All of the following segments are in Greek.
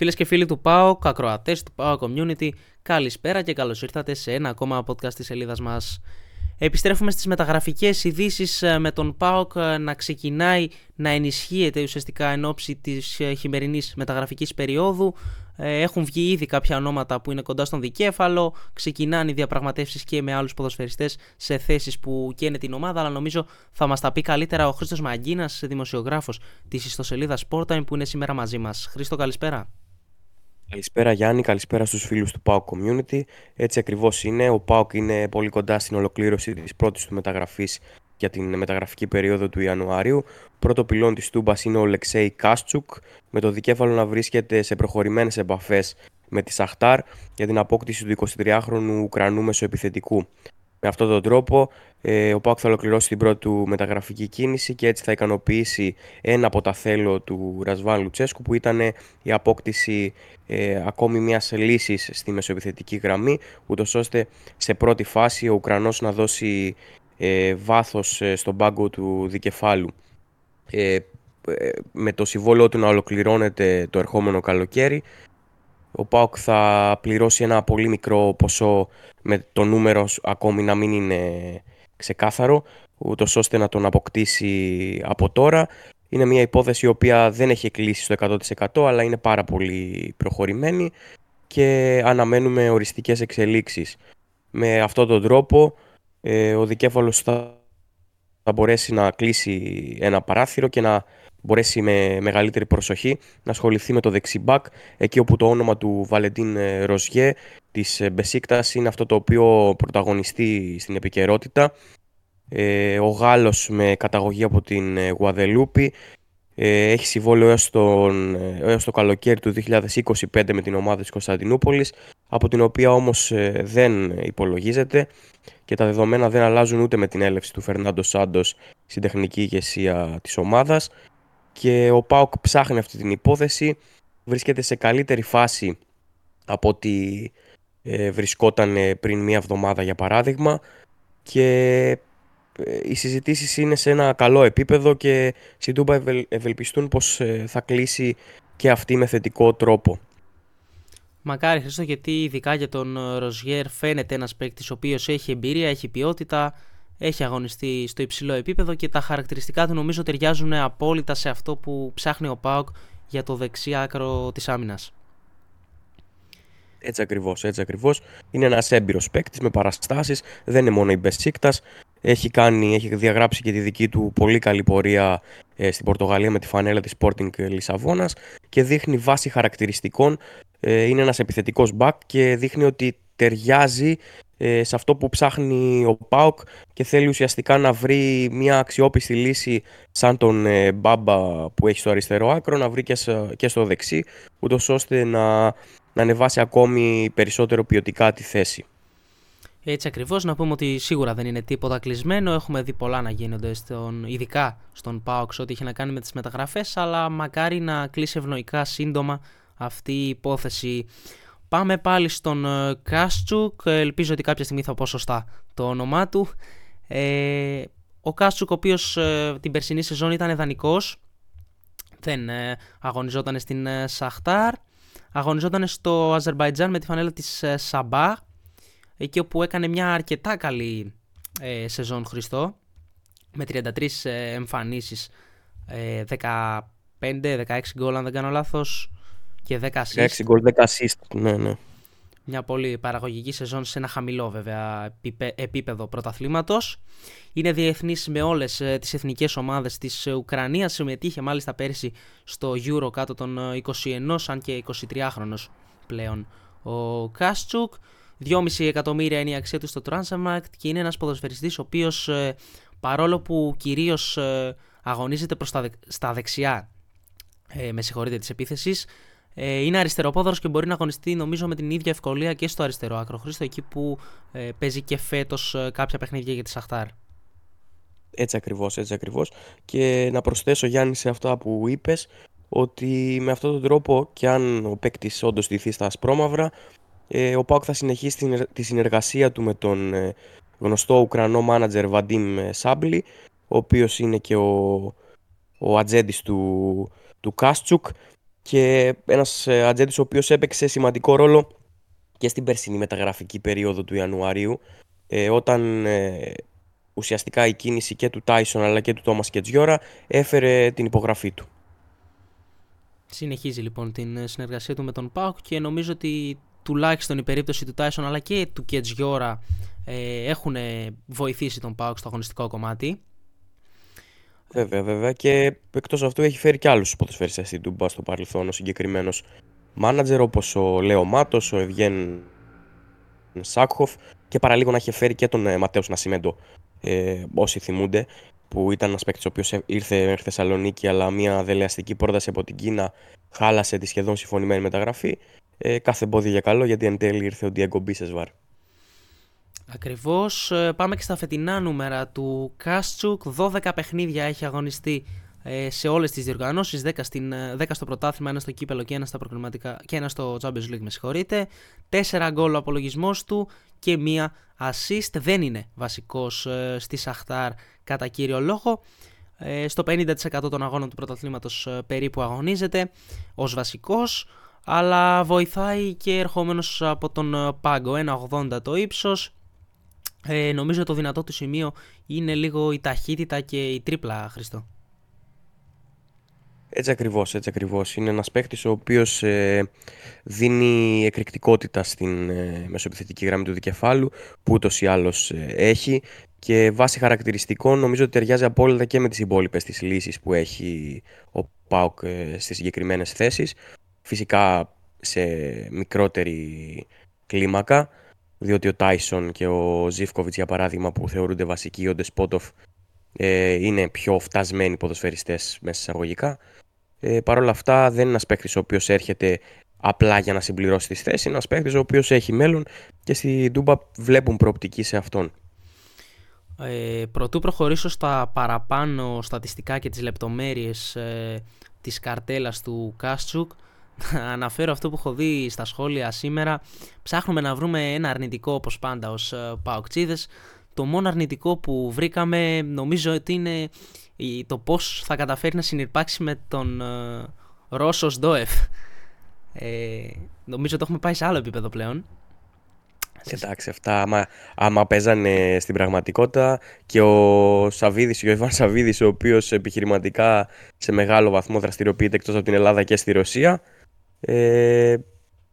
Φίλες και φίλοι του ΠΑΟΚ, ακροατές του ΠΑΟΚ Community, καλησπέρα και καλώς ήρθατε σε ένα ακόμα podcast της σελίδας μας. Επιστρέφουμε στις μεταγραφικές ειδήσεις με τον ΠΑΟΚ να ξεκινάει να ενισχύεται ουσιαστικά εν ώψη της χειμερινής μεταγραφικής περίοδου. Έχουν βγει ήδη κάποια ονόματα που είναι κοντά στον δικέφαλο. Ξεκινάνε οι διαπραγματεύσεις και με άλλους ποδοσφαιριστές σε θέσεις που καίνε την ομάδα. Αλλά νομίζω θα μας τα πει καλύτερα ο Χρήστος Μαγκίνας, δημοσιογράφος της ιστοσελίδας Πόρταϊμ, που είναι σήμερα μαζί μας. Χρήστο, καλησπέρα. Καλησπέρα Γιάννη, καλησπέρα στους φίλους του ΠΑΟΚ Community. Έτσι ακριβώς είναι. Ο ΠΑΟΚ είναι πολύ κοντά στην ολοκλήρωση της πρώτης του μεταγραφής για την μεταγραφική περίοδο του Ιανουαρίου. Πρώτο πυλόν της Τούμπας είναι ο Ολεξέι Κάστσουκ, με το δικέφαλο να βρίσκεται σε προχωρημένες επαφές με τη Σαχτάρ για την απόκτηση του 23χρονου Ουκρανού μεσοεπιθετικού. Με αυτόν τον τρόπο, ο ΠΑΟΚ θα ολοκληρώσει την πρώτη του μεταγραφική κίνηση και έτσι θα ικανοποιήσει ένα από τα θέλω του Ραζβάν Λουτσέσκου, που ήταν η απόκτηση ακόμη μιας λύσης στη μεσοεπιθετική γραμμή, ούτως ώστε σε πρώτη φάση ο Ουκρανός να δώσει βάθος στον πάγκο του δικεφάλου. Με το συμβόλαιο του να ολοκληρώνεται το ερχόμενο καλοκαίρι, ο ΠΑΟΚ θα πληρώσει ένα πολύ μικρό ποσό, με το νούμερο ακόμη να μην είναι ξεκάθαρο, ούτως ώστε να τον αποκτήσει από τώρα. Είναι μια υπόθεση η οποία δεν έχει κλείσει στο 100%, αλλά είναι πάρα πολύ προχωρημένη και αναμένουμε οριστικές εξελίξεις. Με αυτόν τον τρόπο ο δικέφαλος θα μπορέσει να κλείσει ένα παράθυρο και να μπορέσει με μεγαλύτερη προσοχή να ασχοληθεί με το δεξιμπακ, εκεί όπου το όνομα του Βαλεντίν Ροζιέ της Μπεσίκτας είναι αυτό το οποίο πρωταγωνιστεί στην επικαιρότητα. Ο Γάλλος με καταγωγή από την Γουαδελούπη έχει συμβόλαιο έως το καλοκαίρι του 2025 με την ομάδα της Κωνσταντινούπολης, από την οποία όμως δεν υπολογίζεται και τα δεδομένα δεν αλλάζουν ούτε με την έλευση του Φερνάντο Σάντος στην τεχνική ηγεσία της ομάδας. Και ο ΠΑΟΚ ψάχνει αυτή την υπόθεση, βρίσκεται σε καλύτερη φάση από ό,τι βρισκόταν πριν μία εβδομάδα για παράδειγμα, και οι συζητήσεις είναι σε ένα καλό επίπεδο και στην Τούμπα ευελπιστούν πως θα κλείσει και αυτή με θετικό τρόπο. Μακάρι Χρήστο, γιατί ειδικά για τον Ροζιέρ φαίνεται ένας παίκτης ο οποίος έχει εμπειρία, έχει ποιότητα, έχει αγωνιστεί στο υψηλό επίπεδο και τα χαρακτηριστικά του νομίζω ταιριάζουν απόλυτα σε αυτό που ψάχνει ο ΠΑΟΚ για το δεξί άκρο της άμυνας. Έτσι ακριβώς. Είναι ένας έμπειρος παίκτης με παραστάσεις, δεν είναι μόνο η Μπεσίκτας. Έχει διαγράψει και τη δική του πολύ καλή πορεία στην Πορτογαλία με τη φανέλα της Sporting Λισαβόνας και δείχνει βάση χαρακτηριστικών. Είναι ένας επιθετικός μπακ και δείχνει ότι ταιριάζει σε αυτό που ψάχνει ο ΠΑΟΚ και θέλει ουσιαστικά να βρει μια αξιόπιστη λύση σαν τον Μπάμπα που έχει στο αριστερό άκρο, να βρει και στο δεξί, ούτως ώστε να ανεβάσει ακόμη περισσότερο ποιοτικά τη θέση. Έτσι ακριβώς, να πούμε ότι σίγουρα δεν είναι τίποτα κλεισμένο. Έχουμε δει πολλά να γίνονται, ειδικά στον ΠΑΟΚ, ό,τι είχε να κάνει με τις μεταγραφές, αλλά μακάρι να κλείσει ευνοϊκά σύντομα αυτή η υπόθεση. Πάμε πάλι στον Κάστσουκ, ελπίζω ότι κάποια στιγμή θα πω σωστά το όνομά του. Ο Κάστσουκ, ο οποίος την περσινή σεζόν ήταν δανεικός, δεν αγωνιζόταν στην Σαχτάρ, αγωνιζόταν στο Αζερμπαϊτζάν με τη φανέλα της Σαμπά, εκεί όπου έκανε μια αρκετά καλή σεζόν, Χριστό, με 33 εμφανίσεις, 15-16 γκολ αν δεν κάνω λάθος, και 10 assist. Ναι. Μια πολύ παραγωγική σεζόν σε ένα χαμηλό βέβαια επίπεδο πρωταθλήματος. Είναι διεθνής με όλες τις εθνικές ομάδες της Ουκρανίας. Συμμετείχε μάλιστα πέρσι στο Euro κάτω των 21, αν και 23χρονος πλέον ο Κάστσουκ. 2,5 εκατομμύρια είναι η αξία του στο Transfermarkt και είναι ένας ποδοσφαιριστής ο οποίος, παρόλο που κυρίως αγωνίζεται προς στα δεξιά, της επίθεσης, είναι αριστεροπόδαρος και μπορεί να αγωνιστεί νομίζω με την ίδια ευκολία και στο αριστερό άκρο, Χρήστο, εκεί που παίζει και φέτος κάποια παιχνίδια για τη Σαχτάρ. Έτσι ακριβώς. Και να προσθέσω, Γιάννη, σε αυτά που είπες, ότι με αυτόν τον τρόπο, και αν ο παίκτης όντως στηθεί στα ασπρόμαυρα, ο ΠΑΟΚ θα συνεχίσει τη συνεργασία του με τον γνωστό Ουκρανό μάνατζερ Βαντίμ Σάμπλι, ο οποίος είναι και ο ατζέντης του Κάστσουκ. και ένας ατζέντης ο οποίος έπαιξε σημαντικό ρόλο και στην περσινή μεταγραφική περίοδο του Ιανουαρίου, όταν ουσιαστικά η κίνηση και του Τάισον αλλά και του Τόμας Κετζιόρα έφερε την υπογραφή του. Συνεχίζει λοιπόν την συνεργασία του με τον ΠΑΟΚ και νομίζω ότι τουλάχιστον η περίπτωση του Τάισον αλλά και του Κετζιόρα έχουν βοηθήσει τον ΠΑΟΚ στο αγωνιστικό κομμάτι. Βέβαια και εκτός αυτού έχει φέρει και άλλους ποδοσφαιριστές στην Τούμπα στο παρελθόν, ο συγκεκριμένος μάνατζερ όπως ο Λέο Μάτος, ο Ευγέν Σάκχοφ και παραλίγο να είχε φέρει και τον Ματέο Νασημέντο, όσοι θυμούνται, που ήταν ένας παίκτης ο οποίος ήρθε στη Θεσσαλονίκη αλλά μια δελεαστική πρόταση από την Κίνα χάλασε τη σχεδόν συμφωνημένη μεταγραφή. Κάθε εμπόδιο για καλό, γιατί εν τέλει ήρθε ο Diego Biseswar. Ακριβώς. Πάμε και στα φετινά νούμερα του Κάστσουκ. 12 παιχνίδια έχει αγωνιστεί σε όλες τις διοργανώσεις, 10 στο πρωτάθλημα, 1 στο κύπελο και 1 στα προκριματικά και 1 στο Champions League, με συγχωρείτε. 4 γκολ ο απολογισμός του και 1 assist. Δεν είναι βασικός στη Σαχτάρ κατά κύριο λόγο. Στο 50% των αγώνων του πρωταθλήματος περίπου αγωνίζεται ως βασικός, αλλά βοηθάει και ερχόμενος από τον πάγκο, 1,80 το ύψος. Νομίζω το δυνατό του σημείο είναι λίγο η ταχύτητα και η τρίπλα, Χριστό. Έτσι ακριβώς. Είναι ένας παίκτης ο οποίος δίνει εκρηκτικότητα στην μεσοεπιθετική γραμμή του δικεφάλου, που ούτως ή άλλως έχει, και βάσει χαρακτηριστικών νομίζω ότι ταιριάζει απόλυτα και με τις υπόλοιπες τις λύσεις που έχει ο ΠΑΟΚ στις συγκεκριμένες θέσεις. Φυσικά σε μικρότερη κλίμακα, διότι ο Τάισον και ο Ζίφκοβιτς, για παράδειγμα, που θεωρούνται βασικοί, ο Ντέσποντοφ, είναι πιο φτασμένοι ποδοσφαιριστές μέσα σε αγωγικά. Παρ' όλα αυτά δεν είναι ένας παίκτης ο οποίος έρχεται απλά για να συμπληρώσει τις θέσεις, είναι ένας παίκτης ο οποίος έχει μέλλον και στη Ντούμπα βλέπουν προοπτική σε αυτόν. Προτού προχωρήσω στα παραπάνω στατιστικά και τις λεπτομέρειες της καρτέλας του Κάστσουκ, αναφέρω αυτό που έχω δει στα σχόλια σήμερα. Ψάχνουμε να βρούμε ένα αρνητικό, όπως πάντα ως ΠΑΟΚτσίδες. Το μόνο αρνητικό που βρήκαμε νομίζω ότι είναι το πώς θα καταφέρει να συνυπάρξει με τον Ρώσο Σντόεφ. Νομίζω το έχουμε πάει σε άλλο επίπεδο πλέον. Εντάξει, αυτά άμα παίζανε στην πραγματικότητα, και ο Ιβάν Σαββίδης, ο οποίος επιχειρηματικά σε μεγάλο βαθμό δραστηριοποιείται εκτός από την Ελλάδα και στη Ρωσία,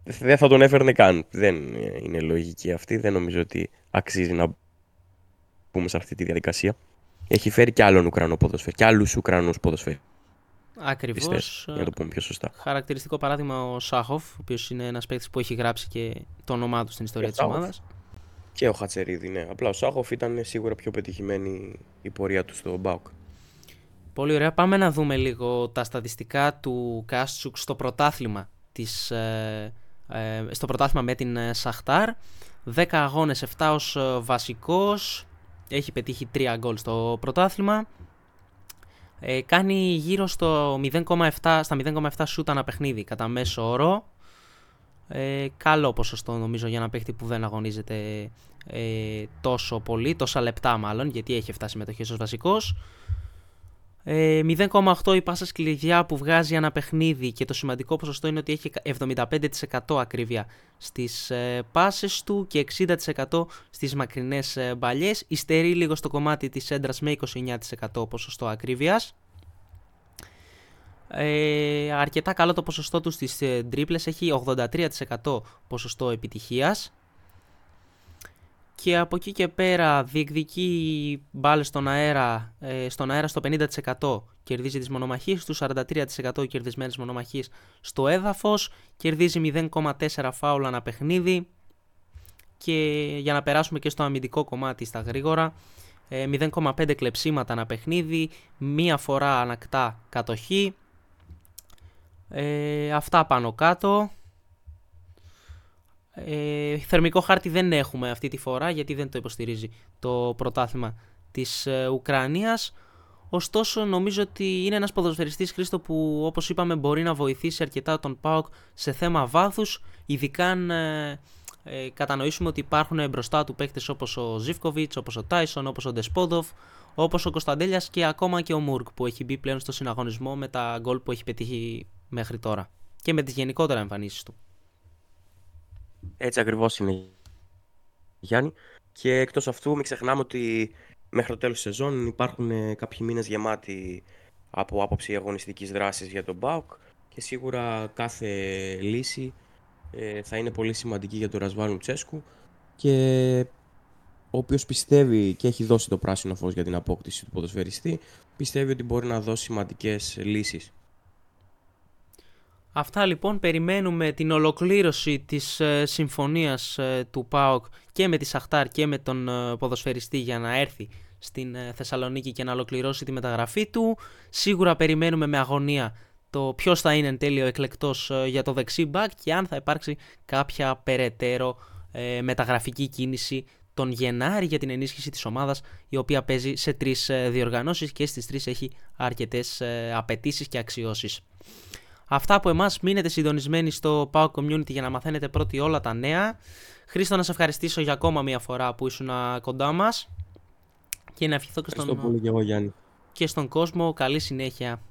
δεν θα τον έφερνε καν. Δεν είναι λογική αυτή, δεν νομίζω ότι αξίζει να πούμε σε αυτή τη διαδικασία. Έχει φέρει και άλλον Ουκρανό ποδοσφαίρι, και άλλους Ουκρανούς ποδοσφαίρι. Ακριβώς, για να το πούμε πιο σωστά. Χαρακτηριστικό παράδειγμα ο Σάχοφ, ο οποίος είναι ένας παίκτης που έχει γράψει και το όνομά του στην ιστορία της ομάδας. Και ο Χατσερίδη, ναι. Απλά ο Σάχοφ ήταν σίγουρα πιο πετυχημένη η πορεία του στο ΠΑΟΚ. Πολύ ωραία. Πάμε να δούμε λίγο τα στατιστικά του Κάστσουκ στο πρωτάθλημα, στο πρωτάθλημα με την Σαχτάρ. 10 αγώνες, 7 ως βασικός. Έχει πετύχει 3 γκολ στο πρωτάθλημα. Κάνει γύρω στο 0,7 σούτ ανά παιχνίδι κατά μέσο όρο. Καλό ποσοστό νομίζω για ένα παίχτη που δεν αγωνίζεται τόσο πολύ, τόσα λεπτά μάλλον, γιατί έχει 7 συμμετοχές ως βασικός. 0,8 οι πάσες κλειδιά που βγάζει ανά παιχνίδι, και το σημαντικό ποσοστό είναι ότι έχει 75% ακρίβεια στις πάσες του και 60% στις μακρινές μπαλιές. Υστερεί λίγο στο κομμάτι της έντρας με 29% ποσοστό ακρίβειας. Αρκετά καλό το ποσοστό του στις τρίπλες, έχει 83% ποσοστό επιτυχίας. Και από εκεί και πέρα διεκδικεί μπάλες στον αέρα στο 50%, κερδίζει τις μονομαχίες, στους 43% κερδισμένες μονομαχίες στο έδαφος, κερδίζει 0,4 φάουλ ανά παιχνίδι. Και για να περάσουμε και στο αμυντικό κομμάτι στα γρήγορα, 0,5 κλεψίματα ανά παιχνίδι, μία φορά ανακτά κατοχή. Αυτά πάνω κάτω. Θερμικό χάρτη δεν έχουμε αυτή τη φορά, γιατί δεν το υποστηρίζει το πρωτάθλημα της Ουκρανίας. Ωστόσο νομίζω ότι είναι ένας ποδοσφαιριστής, Χρήστο, που όπως είπαμε μπορεί να βοηθήσει αρκετά τον ΠΑΟΚ σε θέμα βάθους, ειδικά αν κατανοήσουμε ότι υπάρχουν μπροστά του παίκτες όπως ο Ζίφκοβιτς, όπως ο Τάισον, όπως ο Ντεσπόντοφ, όπως ο Κωνσταντέλιας και ακόμα και ο Μούρκ, που έχει μπει πλέον στο συναγωνισμό με τα γκολ που έχει πετύχει μέχρι τώρα. και με τις γενικότερα εμφανίσεις του. Έτσι ακριβώς είναι, Γιάννη. Και εκτός αυτού μην ξεχνάμε ότι μέχρι το τέλος της σεζόν υπάρχουν κάποιοι μήνες γεμάτοι από άποψη αγωνιστικής δράσης για τον ΠΑΟΚ και σίγουρα κάθε λύση θα είναι πολύ σημαντική για τον Ραζβάν Λουτσέσκου, και ο οποίος πιστεύει και έχει δώσει το πράσινο φως για την απόκτηση του ποδοσφαιριστή, πιστεύει ότι μπορεί να δώσει σημαντικές λύσεις. Αυτά λοιπόν, περιμένουμε την ολοκλήρωση της συμφωνίας του ΠΑΟΚ και με τη Σαχτάρ και με τον ποδοσφαιριστή για να έρθει στην Θεσσαλονίκη και να ολοκληρώσει τη μεταγραφή του. Σίγουρα περιμένουμε με αγωνία το ποιος θα είναι εν τέλει ο εκλεκτός για το δεξί μπακ και αν θα υπάρξει κάποια περαιτέρω μεταγραφική κίνηση τον Γενάρη για την ενίσχυση της ομάδας, η οποία παίζει σε 3 διοργανώσεις και στις 3 έχει αρκετές απαιτήσεις και αξιώσεις. Αυτά από εμάς, μείνετε συντονισμένοι στο PAOK Community για να μαθαίνετε πρώτοι όλα τα νέα. Χρήστο, να σε ευχαριστήσω για ακόμα μια φορά που ήσουν κοντά μας και να ευχηθώ και στον κόσμο καλή συνέχεια.